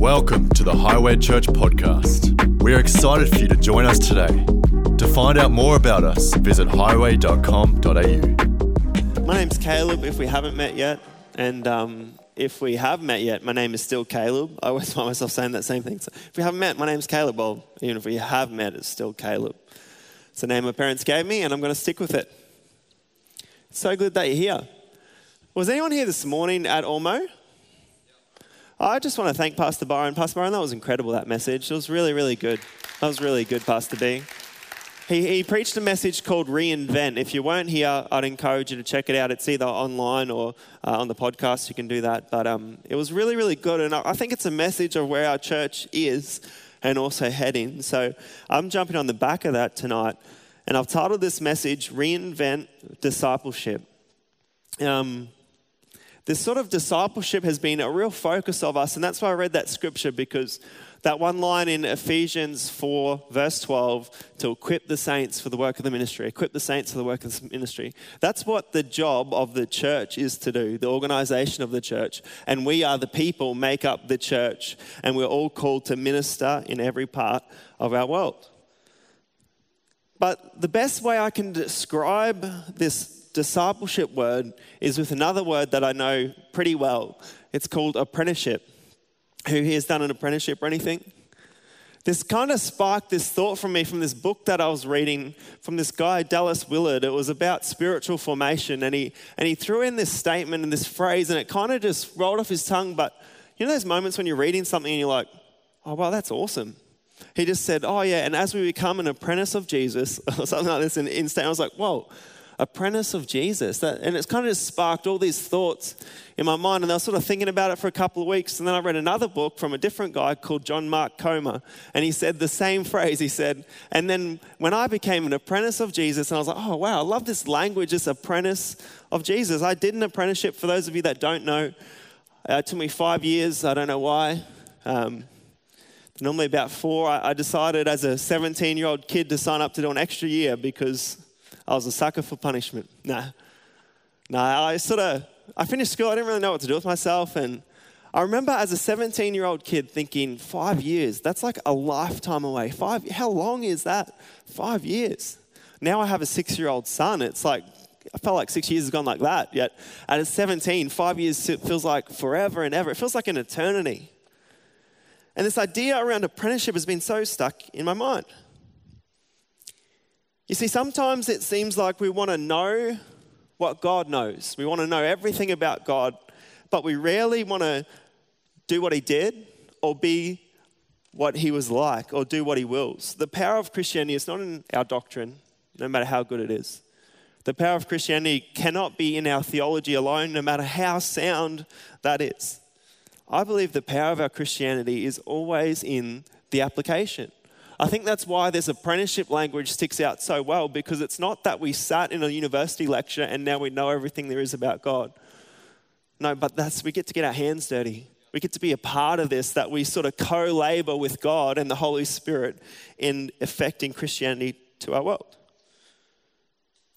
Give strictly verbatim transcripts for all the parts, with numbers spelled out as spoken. Welcome to the Highway Church podcast. We're excited for you to join us today. To find out more about us, visit highway dot com dot a u. My name's Caleb, if we haven't met yet, and um, if we have met yet, my name is still Caleb. I always find myself saying that same thing. So if we haven't met, my name's Caleb. Well, even if we have met, it's still Caleb. It's the name my parents gave me, and I'm going to stick with it. So good that you're here. Was anyone here this morning at Ormo? I just want to thank Pastor Byron. Pastor Byron, that was incredible, that message. It was really, really good. That was really good, Pastor B. He he preached a message called Reinvent. If you weren't here, I'd encourage you to check it out. It's either online or uh, on the podcast. You can do that. But um, it was really, really good. And I, I think it's a message of where our church is and also heading. So I'm jumping on the back of that tonight. And I've titled this message, Reinvent Discipleship. Um... This sort of discipleship has been a real focus of us, and that's why I read that scripture, because that one line in Ephesians four, verse twelve, to equip the saints for the work of the ministry, equip the saints for the work of the ministry. That's what the job of the church is to do, the organization of the church. And we are the people make up the church, and we're all called to minister in every part of our world. But the best way I can describe this discipleship word is with another word that I know pretty well. It's called apprenticeship. Who here has done an apprenticeship or anything? This kind of sparked this thought from me from this book that I was reading from this guy, Dallas Willard. It was about spiritual formation, and he and he threw in this statement and this phrase, and it kind of just rolled off his tongue. But you know those moments when you're reading something and you're like, oh, wow, that's awesome. He just said, oh, yeah, and as we become an apprentice of Jesus, or something like this, in instant, I was like, whoa. Apprentice of Jesus. That, and it's kind of just sparked all these thoughts in my mind, and I was sort of thinking about it for a couple of weeks, and then I read another book from a different guy called John Mark Comer, and he said the same phrase. He said, and then when I became an apprentice of Jesus, and I was like, oh wow, I love this language, this apprentice of Jesus. I did an apprenticeship, for those of you that don't know, uh, it took me five years, I don't know why. Um, normally about four, I, I decided as a seventeen-year-old kid to sign up to do an extra year because I was a sucker for punishment. Nah, nah. I sort of, I finished school. I didn't really know what to do with myself. And I remember as a seventeen-year-old kid thinking, five years, that's like a lifetime away. Five, how long is that? Five years. Now I have a six-year-old son. It's like, I felt like six years has gone like that. Yet at seventeen, five years feels like forever and ever. It feels like an eternity. And this idea around apprenticeship has been so stuck in my mind. You see, sometimes it seems like we want to know what God knows. We want to know everything about God, but we rarely want to do what he did or be what he was like or do what he wills. The power of Christianity is not in our doctrine, no matter how good it is. The power of Christianity cannot be in our theology alone, no matter how sound that is. I believe the power of our Christianity is always in the application. I think that's why this apprenticeship language sticks out so well, because it's not that we sat in a university lecture and now we know everything there is about God. No, but that's we get to get our hands dirty. We get to be a part of this, that we sort of co-labor with God and the Holy Spirit in affecting Christianity to our world.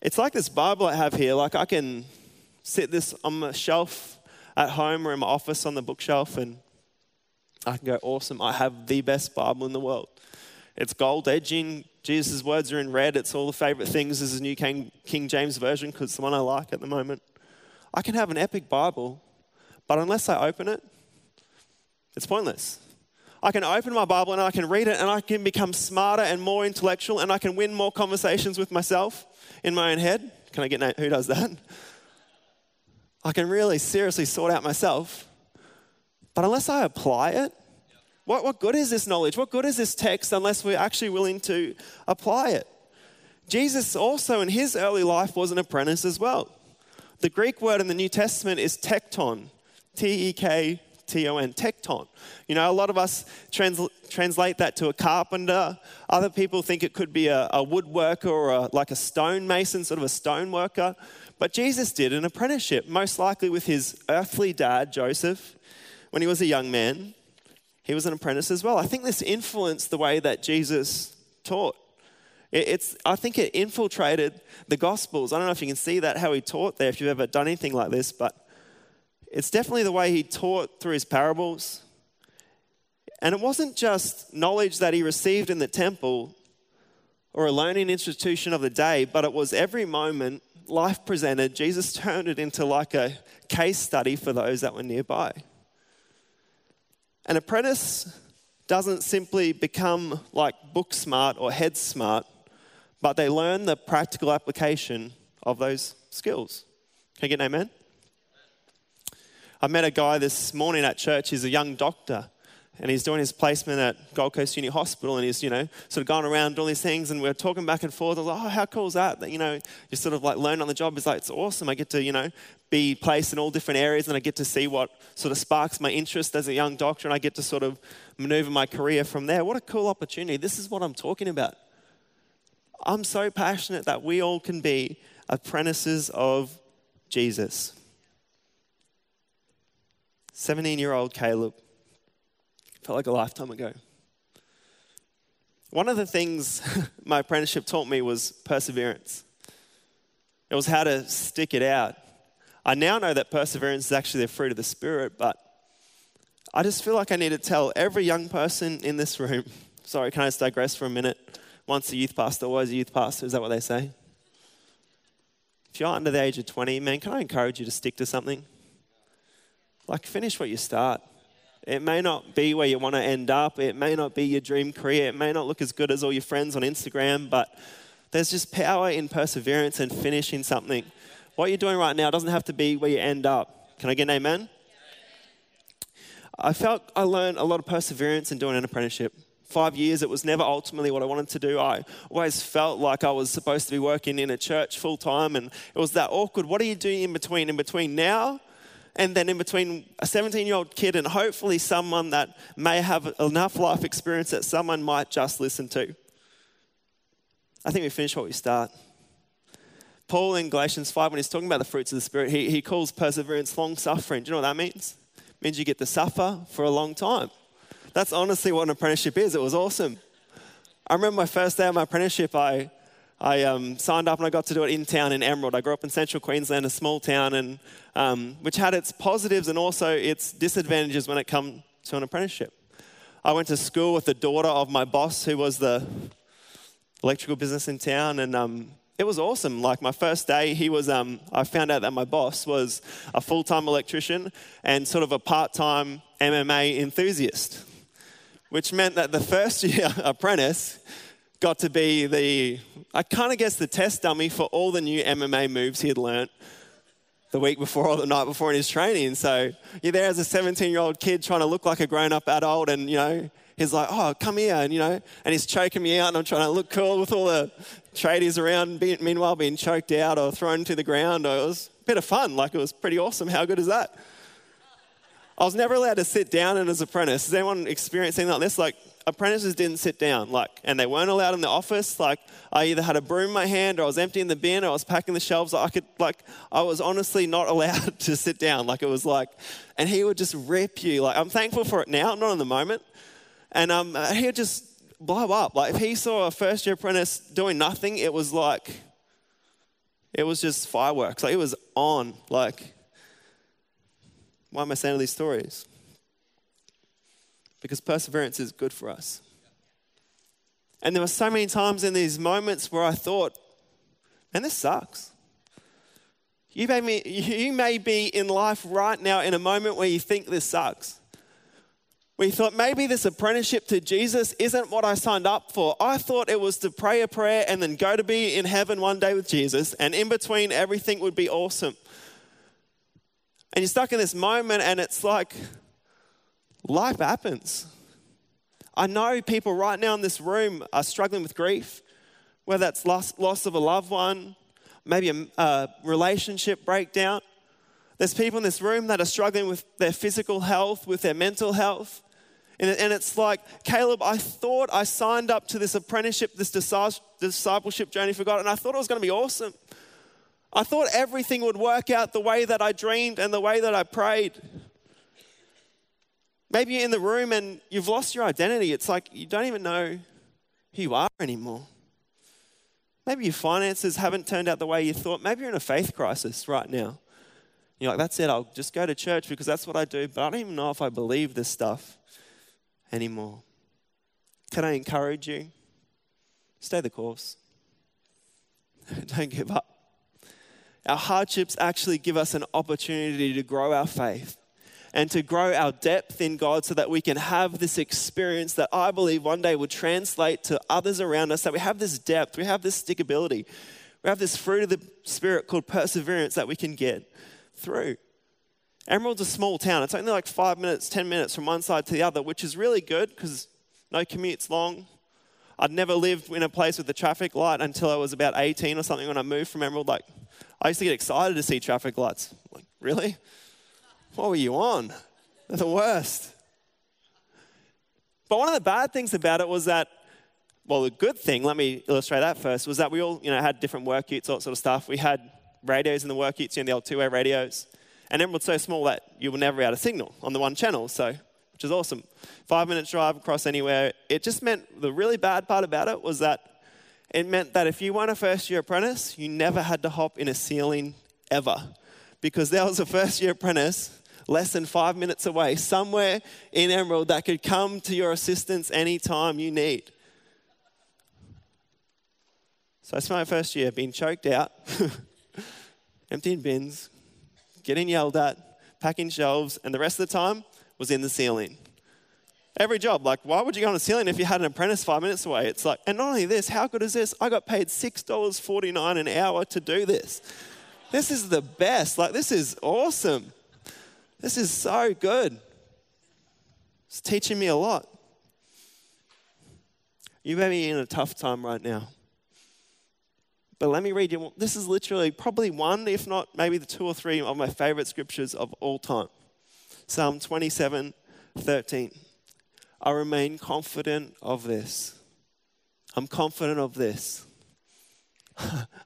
It's like this Bible I have here. Like I can sit this on my shelf at home or in my office on the bookshelf, and I can go, awesome, I have the best Bible in the world. It's gold edging. Jesus' words are in red. It's all the favorite things. This is the new King, King James Version because it's the one I like at the moment. I can have an epic Bible, but unless I open it, it's pointless. I can open my Bible and I can read it and I can become smarter and more intellectual and I can win more conversations with myself in my own head. Can I get na- who does that? I can really seriously sort out myself, but unless I apply it, What, what good is this knowledge? What good is this text unless we're actually willing to apply it? Jesus also in his early life was an apprentice as well. The Greek word in the New Testament is tekton, T E K T O N, tekton. You know, a lot of us transl- translate that to a carpenter. Other people think it could be a, a woodworker or a, like a stonemason, sort of a stone worker. But Jesus did an apprenticeship, most likely with his earthly dad, Joseph, when he was a young man. He was an apprentice as well. I think this influenced the way that Jesus taught. It's, I think it infiltrated the Gospels. I don't know if you can see that, how he taught there, if you've ever done anything like this, but it's definitely the way he taught through his parables. And it wasn't just knowledge that he received in the temple or a learning institution of the day, but it was every moment life presented, Jesus turned it into like a case study for those that were nearby. An apprentice doesn't simply become like book smart or head smart, but they learn the practical application of those skills. Can I get an amen? I met a guy this morning at church. He's a young doctor and he's doing his placement at Gold Coast Uni Hospital, and he's, you know, sort of going around doing these things, and we're talking back and forth. I was like, oh, how cool is that? That, you know, you sort of like learn on the job. It's like, it's awesome. I get to, you know, be placed in all different areas, and I get to see what sort of sparks my interest as a young doctor, and I get to sort of maneuver my career from there. What a cool opportunity. This is what I'm talking about. I'm so passionate that we all can be apprentices of Jesus. seventeen-year-old Caleb. Felt like a lifetime ago. One of the things my apprenticeship taught me was perseverance. It was how to stick it out. I now know that perseverance is actually the fruit of the Spirit, but I just feel like I need to tell every young person in this room, sorry, can I just digress for a minute? Once a youth pastor, always a youth pastor, is that what they say? If you're under the age of twenty, man, can I encourage you to stick to something? Like, finish what you start. It may not be where you want to end up. It may not be your dream career. It may not look as good as all your friends on Instagram, but there's just power in perseverance and finishing something. What you're doing right now doesn't have to be where you end up. Can I get an amen? I felt I learned a lot of perseverance in doing an apprenticeship. Five years, it was never ultimately what I wanted to do. I always felt like I was supposed to be working in a church full time, and it was that awkward. What are you doing in between? In between now? And then in between a seventeen-year-old kid and hopefully someone that may have enough life experience that someone might just listen to. I think we finish what we start. Paul in Galatians five, when he's talking about the fruits of the Spirit, he, he calls perseverance long-suffering. Do you know what that means? It means you get to suffer for a long time. That's honestly what an apprenticeship is. It was awesome. I remember my first day of my apprenticeship, I... I um, signed up and I got to do it in town in Emerald. I grew up in Central Queensland, a small town, and um, which had its positives and also its disadvantages when it comes to an apprenticeship. I went to school with the daughter of my boss, who was the electrical business in town, and um, it was awesome. Like, my first day, he was. Um, I found out that my boss was a full-time electrician and sort of a part-time M M A enthusiast, which meant that the first-year apprentice got to be the, I kind of guess, the test dummy for all the new M M A moves he had learnt the week before or the night before in his training. So you're there as a seventeen-year-old kid trying to look like a grown-up adult, and, you know, he's like, oh, come here, and, you know, and he's choking me out, and I'm trying to look cool with all the tradies around, being, meanwhile being choked out or thrown to the ground. Or it was a bit of fun. Like, it was pretty awesome. How good is that? I was never allowed to sit down in as an apprentice. Has anyone experienced anything like this? Like, apprentices didn't sit down, like, and they weren't allowed in the office. Like, I either had a broom in my hand, or I was emptying the bin, or I was packing the shelves. I could, like, I was honestly not allowed to sit down. Like, it was like, and he would just rip you. Like, I'm thankful for it now, not in the moment. And um, he would just blow up. Like, if he saw a first-year apprentice doing nothing, it was like, it was just fireworks. Like, it was on. Like, why am I saying all these stories? Because perseverance is good for us. And there were so many times in these moments where I thought, man, this sucks. You may, be, you may be in life right now in a moment where you think this sucks. Where you thought, maybe this apprenticeship to Jesus isn't what I signed up for. I thought it was to pray a prayer and then go to be in heaven one day with Jesus, and in between everything would be awesome. And you're stuck in this moment, and it's like, life happens. I know people right now in this room are struggling with grief, whether that's loss, loss of a loved one, maybe a, a relationship breakdown. There's people in this room that are struggling with their physical health, with their mental health. And, and it's like, Caleb, I thought I signed up to this apprenticeship, this discipleship journey for God, and I thought it was going to be awesome. I thought everything would work out the way that I dreamed and the way that I prayed. Maybe you're in the room and you've lost your identity. It's like you don't even know who you are anymore. Maybe your finances haven't turned out the way you thought. Maybe you're in a faith crisis right now. You're like, that's it, I'll just go to church because that's what I do, but I don't even know if I believe this stuff. anymore. Can I encourage you? Stay the course. Don't give up. Our hardships actually give us an opportunity to grow our faith and to grow our depth in God so that we can have this experience that I believe one day will translate to others around us, that we have this depth, we have this stickability, we have this fruit of the Spirit called perseverance that we can get through. Emerald's a small town. It's only like five minutes, ten minutes from one side to the other, which is really good because no commute's long. I'd never lived in a place with a traffic light until I was about eighteen or something when I moved from Emerald. Like, I used to get excited to see traffic lights. Like, really? What were you on? They're the worst. But one of the bad things about it was that, well, the good thing, let me illustrate that first, was that we all, you know, had different work utes, all that sort of stuff. We had radios in the work utes, you know, the old two-way radios. And Emerald's so small that you will never be able to signal on the one channel, so, which is awesome. Five minutes drive across anywhere. It just meant, the really bad part about it was that it meant that if you weren't a first-year apprentice, you never had to hop in a ceiling ever, because there was a first-year apprentice less than five minutes away, somewhere in Emerald, that could come to your assistance any time you need. So that's my first year, being choked out, emptying bins, getting yelled at, packing shelves, and the rest of the time was in the ceiling. Every job, like, why would you go on a ceiling if you had an apprentice five minutes away? It's like, and not only this, how good is this? I got paid six dollars and forty-nine cents an hour to do this. This is the best. Like, this is awesome. This is so good. It's teaching me a lot. You may be in a tough time right now. But let me read you. This is literally probably one, if not maybe the two or three of my favorite scriptures of all time. Psalm twenty-seven, thirteen. I remain confident of this. I'm confident of this.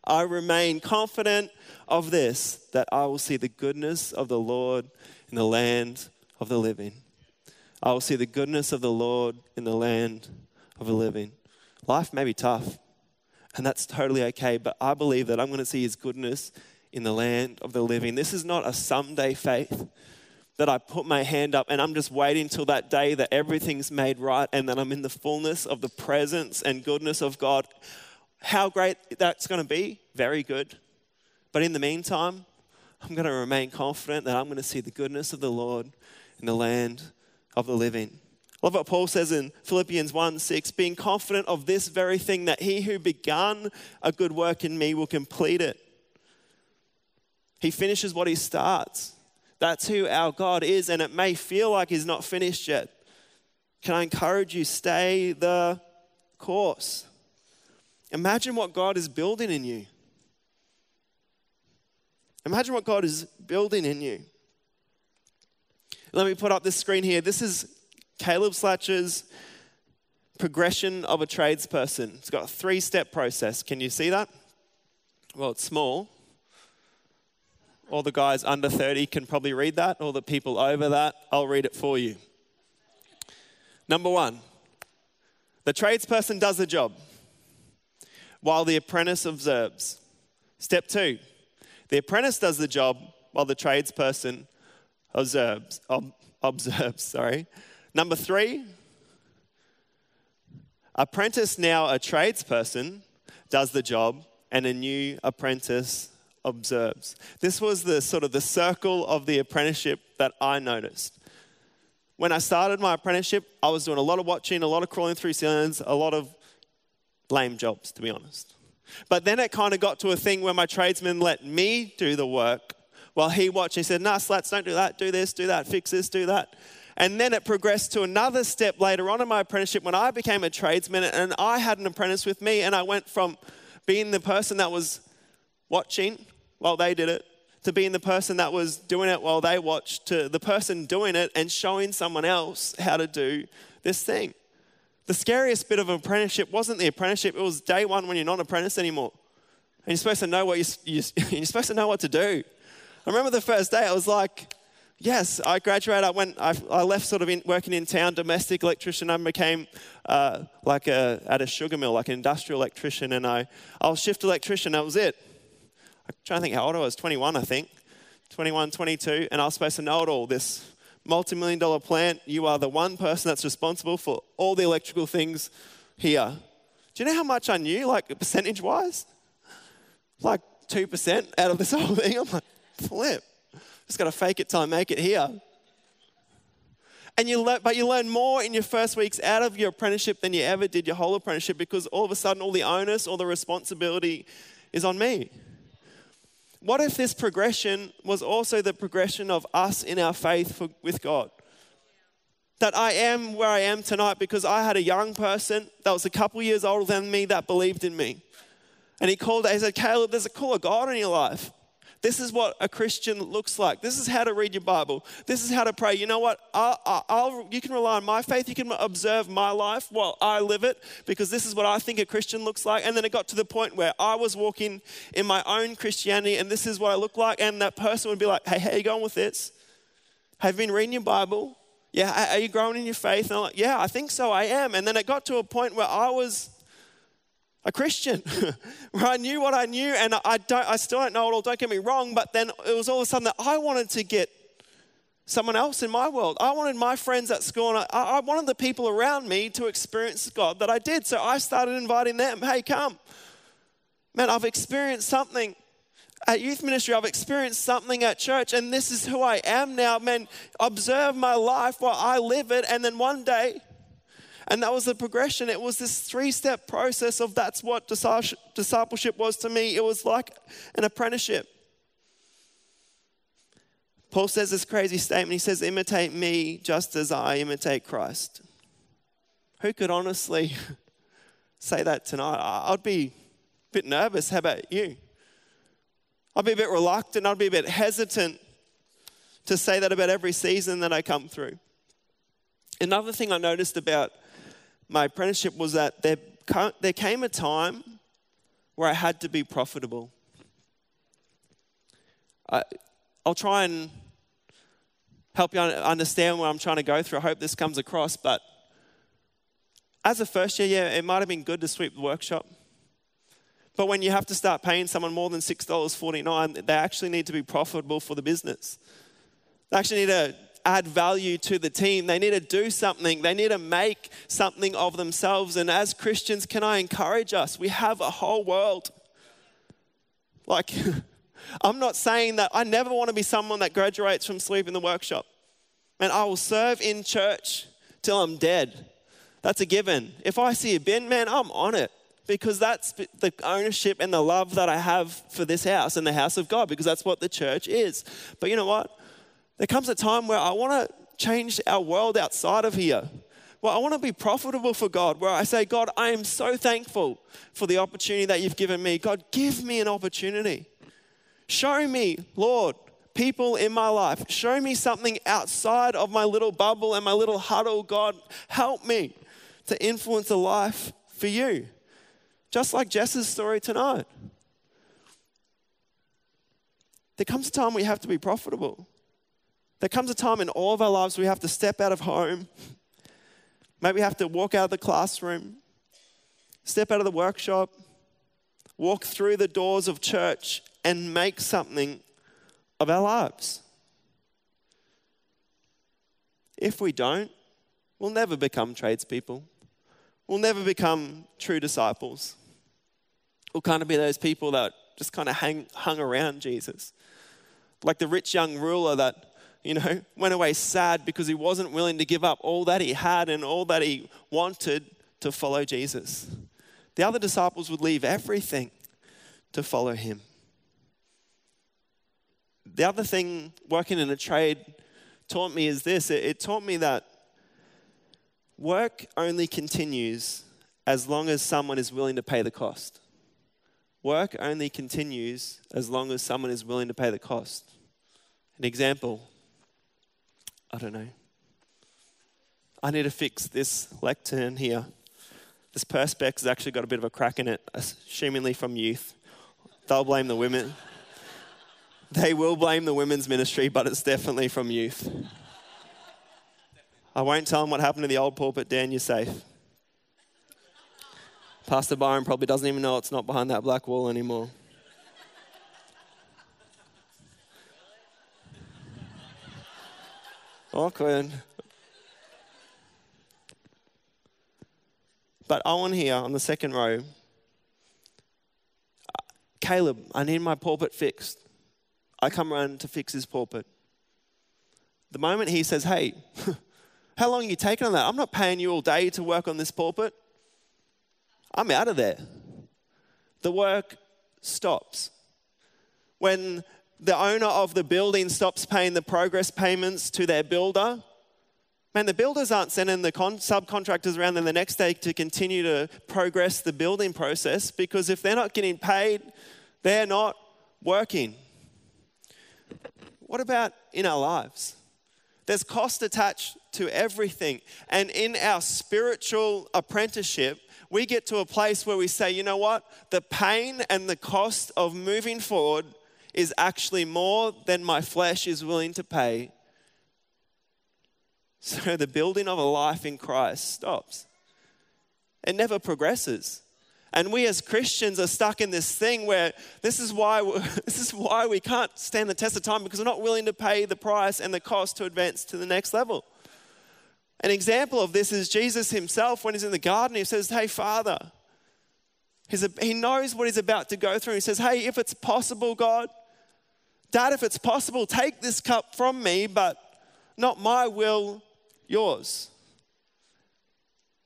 I remain confident of this, that I will see the goodness of the Lord in the land of the living. I will see the goodness of the Lord in the land of the living. Life may be tough, and that's totally okay, but I believe that I'm going to see His goodness in the land of the living. This is not a someday faith that I put my hand up and I'm just waiting till that day that everything's made right and that I'm in the fullness of the presence and goodness of God. How great that's going to be, very good. But in the meantime, I'm going to remain confident that I'm going to see the goodness of the Lord in the land of the living. I love what Paul says in Philippians one, six, being confident of this very thing, that He who began a good work in me will complete it. He finishes what He starts. That's who our God is, and it may feel like He's not finished yet. Can I encourage you, stay the course. Imagine what God is building in you. Imagine what God is building in you. Let me put up this screen here. This is Caleb Slatcher's progression of a tradesperson. It's got a three-step process. Can you see that? Well, it's small. All the guys under thirty can probably read that. All the people over that, I'll read it for you. Number one, the tradesperson does the job while the apprentice observes. Step two, the apprentice does the job while the tradesperson observes. Ob- observes, sorry. Number three, apprentice, now a tradesperson, does the job and a new apprentice observes. This was the sort of the circle of the apprenticeship that I noticed. When I started my apprenticeship, I was doing a lot of watching, a lot of crawling through ceilings, a lot of lame jobs, to be honest. But then it kind of got to a thing where my tradesman let me do the work while he watched. He said, nah, slats, don't do that, do this, do that, fix this, do that. And then it progressed to another step later on in my apprenticeship when I became a tradesman and I had an apprentice with me, and I went from being the person that was watching while they did it to being the person that was doing it while they watched to the person doing it and showing someone else how to do this thing. The scariest bit of an apprenticeship wasn't the apprenticeship. It was day one when you're not an apprentice anymore. And you're supposed to know what you, you're, you're supposed to know what to do. I remember the first day I was like, yes, I graduated. I went. I, I left sort of in, working in town, domestic electrician. I became uh, like a, at a sugar mill, like an industrial electrician. And I, I was shift electrician. That was it. I'm trying to think how old I was. twenty-one, I think. twenty-one, twenty-two. And I was supposed to know it all. This multi-million dollar plant. You are the one person that's responsible for all the electrical things here. Do you know how much I knew, like percentage-wise? Like two percent out of this whole thing. I'm like, flip. Just got to fake it till I make it here. And you le- But you learn more in your first weeks out of your apprenticeship than you ever did your whole apprenticeship, because all of a sudden all the onus, all the responsibility is on me. What if this progression was also the progression of us in our faith for, with God? That I am where I am tonight because I had a young person that was a couple years older than me that believed in me. And he called, he said, Caleb, there's a call of God in your life. This is what a Christian looks like. This is how to read your Bible. This is how to pray. You know what? I'll, I'll, you can rely on my faith. You can observe my life while I live it, because this is what I think a Christian looks like. And then it got to the point where I was walking in my own Christianity, and this is what I look like. And that person would be like, hey, how are you going with this? Have you been reading your Bible? Yeah, are you growing in your faith? And I'm like, yeah, I think so, I am. And then it got to a point where I was a Christian, where I knew what I knew, and I don't, I still don't know it all, don't get me wrong, but then it was all of a sudden that I wanted to get someone else in my world. I wanted my friends at school, and I, I wanted the people around me to experience God that I did, so I started inviting them, hey, come. Man, I've experienced something at youth ministry, I've experienced something at church, and this is who I am now, man. Observe my life while I live it, and then one day. And that was the progression. It was this three-step process of that's what discipleship was to me. It was like an apprenticeship. Paul says this crazy statement. He says, imitate me just as I imitate Christ. Who could honestly say that tonight? I'd be a bit nervous. How about you? I'd be a bit reluctant. I'd be a bit hesitant to say that about every season that I come through. Another thing I noticed about my apprenticeship was that there, there came a time where I had to be profitable. I, I'll try and help you understand what I'm trying to go through. I hope this comes across, but as a first year, yeah, it might have been good to sweep the workshop. But when you have to start paying someone more than six dollars and forty-nine cents, they actually need to be profitable for the business. They actually need to add value to the team. They need to do something. They need to make something of themselves. And as Christians, can I encourage us? We have a whole world. Like, I'm not saying that I never want to be someone that graduates from sleep in the workshop. And I will serve in church till I'm dead. That's a given. If I see a bin, man, I'm on it. Because that's the ownership and the love that I have for this house and the house of God. Because that's what the church is. But you know what? There comes a time where I want to change our world outside of here. Well, I want to be profitable for God, where I say, God, I am so thankful for the opportunity that you've given me. God, give me an opportunity. Show me, Lord, people in my life. Show me something outside of my little bubble and my little huddle. God, help me to influence a life for you. Just like Jess's story tonight. There comes a time where you have to be profitable. There comes a time in all of our lives we have to step out of home. Maybe we have to walk out of the classroom, step out of the workshop, walk through the doors of church and make something of our lives. If we don't, we'll never become tradespeople. We'll never become true disciples. We'll kind of be those people that just kind of hang, hung around Jesus. Like the rich young ruler that, you know, went away sad because he wasn't willing to give up all that he had and all that he wanted to follow Jesus. The other disciples would leave everything to follow him. The other thing working in a trade taught me is this. It, it taught me that work only continues as long as someone is willing to pay the cost. Work only continues as long as someone is willing to pay the cost. An example. I don't know. I need to fix this lectern here. This perspex has actually got a bit of a crack in it, assumingly from youth. They'll blame the women. They will blame the women's ministry, but it's definitely from youth. I won't tell them what happened to the old pulpit. Dan, you're safe. Pastor Byron probably doesn't even know it's not behind that black wall anymore. Awkward. But Owen here on the second row, Caleb, I need my pulpit fixed. I come around to fix his pulpit. The moment he says, hey, how long are you taking on that? I'm not paying you all day to work on this pulpit. I'm out of there. The work stops. When the owner of the building stops paying the progress payments to their builder, man, the builders aren't sending the con- subcontractors around then the next day to continue to progress the building process, because if they're not getting paid, they're not working. What about in our lives? There's cost attached to everything. And in our spiritual apprenticeship, we get to a place where we say, you know what? The pain and the cost of moving forward is actually more than my flesh is willing to pay. So the building of a life in Christ stops. It never progresses. And we as Christians are stuck in this thing where this is why this is why we can't stand the test of time, because we're not willing to pay the price and the cost to advance to the next level. An example of this is Jesus himself when he's in the garden. He says, hey, Father. He's a, he knows what he's about to go through. He says, hey, if it's possible, God, Dad, if it's possible, take this cup from me, but not my will, yours.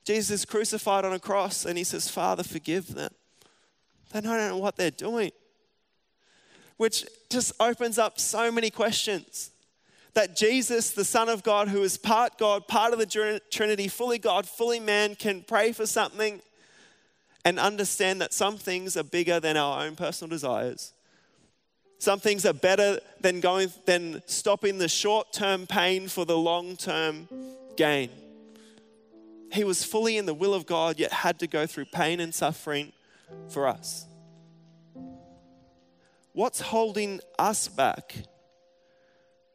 Jesus is crucified on a cross and he says, Father, forgive them. They don't know what they're doing. Which just opens up so many questions. That Jesus, the Son of God, who is part God, part of the Trinity, fully God, fully man, can pray for something and understand that some things are bigger than our own personal desires. Some things are better than going than stopping the short-term pain for the long-term gain. He was fully in the will of God, yet had to go through pain and suffering for us. What's holding us back?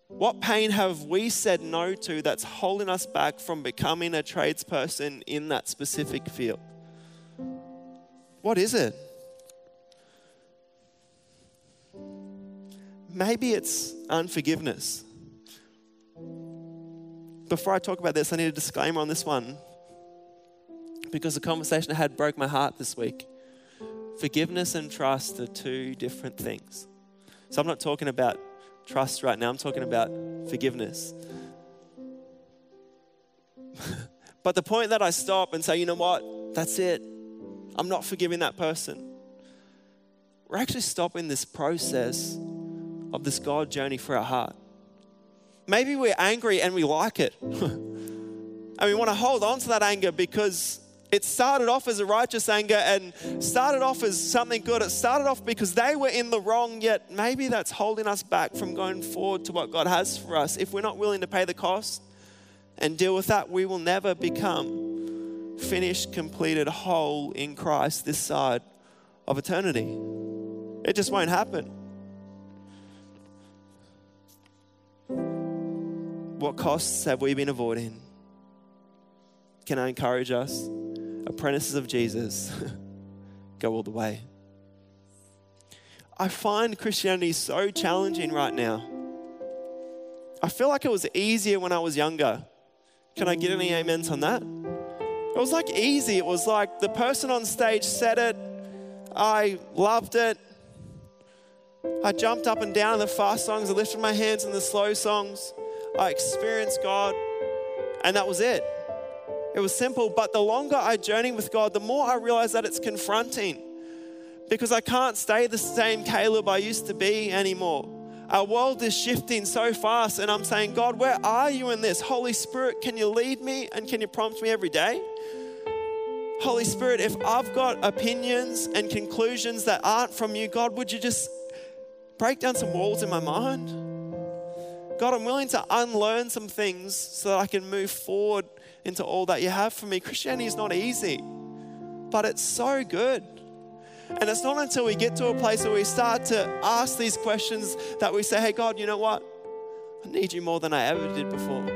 What pain have we said no to that's holding us back from becoming a tradesperson in that specific field? What is it? Maybe it's unforgiveness. Before I talk about this, I need a disclaimer on this one, because the conversation I had broke my heart this week. Forgiveness and trust are two different things. So I'm not talking about trust right now, I'm talking about forgiveness. But the point that I stop and say, you know what, that's it, I'm not forgiving that person. We're actually stopping this process of this God journey for our heart. Maybe we're angry and we like it. And we want to hold on to that anger because it started off as a righteous anger and started off as something good. It started off because they were in the wrong, yet maybe that's holding us back from going forward to what God has for us. If we're not willing to pay the cost and deal with that, we will never become finished, completed, whole in Christ this side of eternity. It just won't happen. What costs have we been avoiding? Can I encourage us? Apprentices of Jesus, go all the way. I find Christianity so challenging right now. I feel like it was easier when I was younger. Can I get any amens on that? It was like easy. It was like the person on stage said it. I loved it. I jumped up and down in the fast songs. I lifted my hands in the slow songs. I experienced God, and that was it. It was simple, but the longer I journey with God, the more I realize that it's confronting, because I can't stay the same Caleb I used to be anymore. Our world is shifting so fast, and I'm saying, God, where are you in this? Holy Spirit, can you lead me and can you prompt me every day? Holy Spirit, if I've got opinions and conclusions that aren't from you, God, would you just break down some walls in my mind? God, I'm willing to unlearn some things so that I can move forward into all that you have for me. Christianity is not easy, but it's so good. And it's not until we get to a place where we start to ask these questions that we say, hey, God, you know what? I need you more than I ever did before.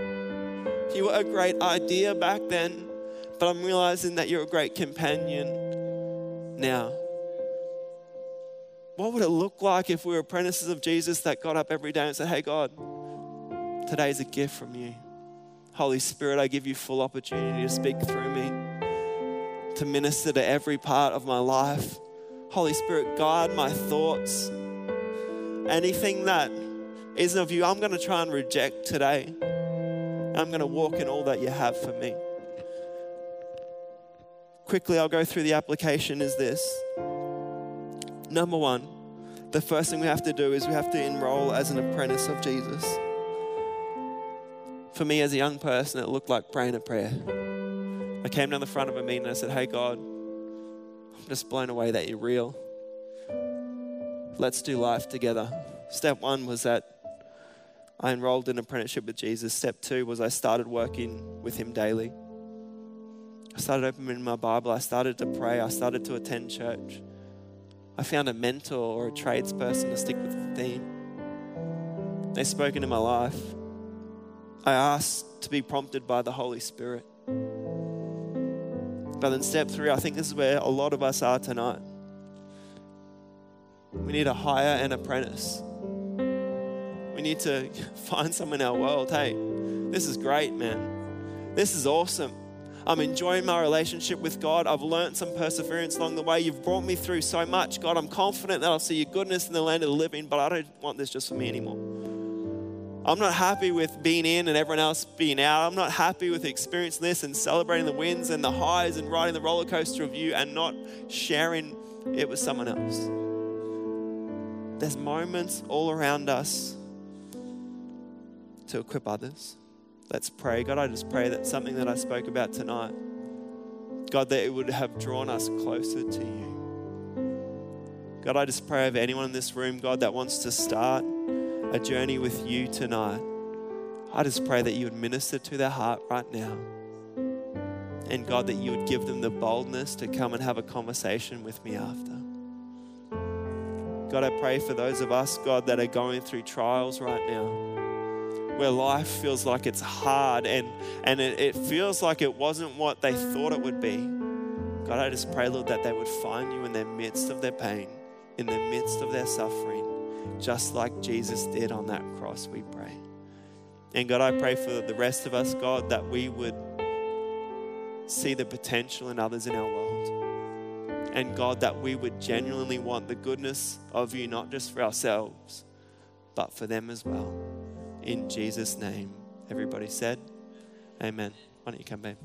You were a great idea back then, but I'm realizing that you're a great companion now. What would it look like if we were apprentices of Jesus that got up every day and said, hey, God, today's a gift from you. Holy Spirit, I give you full opportunity to speak through me, to minister to every part of my life. Holy Spirit, guide my thoughts. Anything that isn't of you, I'm going to try and reject today. I'm going to walk in all that you have for me. Quickly, I'll go through the application is this. Number one, the first thing we have to do is we have to enroll as an apprentice of Jesus. For me as a young person, it looked like praying a prayer. I came down the front of a meeting and I said, hey God, I'm just blown away that you're real. Let's do life together. Step one was that I enrolled in apprenticeship with Jesus. Step two was I started working with him daily. I started opening my Bible, I started to pray, I started to attend church. I found a mentor or a tradesperson to stick with the theme. They spoke into my life. I asked to be prompted by the Holy Spirit. But then step three, I think this is where a lot of us are tonight. We need to hire an apprentice. We need to find someone in our world. Hey, this is great, man. This is awesome. I'm enjoying my relationship with God. I've learned some perseverance along the way. You've brought me through so much. God, I'm confident that I'll see your goodness in the land of the living, but I don't want this just for me anymore. I'm not happy with being in and everyone else being out. I'm not happy with experiencing this and celebrating the wins and the highs and riding the roller coaster of you and not sharing it with someone else. There's moments all around us to equip others. Let's pray. God, I just pray that something that I spoke about tonight, God, that it would have drawn us closer to you. God, I just pray over anyone in this room, God, that wants to start a journey with you tonight. I just pray that you would minister to their heart right now. And God, that you would give them the boldness to come and have a conversation with me after. God, I pray for those of us, God, that are going through trials right now, where life feels like it's hard and, and it, it feels like it wasn't what they thought it would be. God, I just pray, Lord, that they would find you in the midst of their pain, in the midst of their suffering, just like Jesus did on that cross, we pray. And God, I pray for the rest of us, God, that we would see the potential in others in our world. And God, that we would genuinely want the goodness of you, not just for ourselves, but for them as well. In Jesus' name. Everybody said, amen. Why don't you come, babe?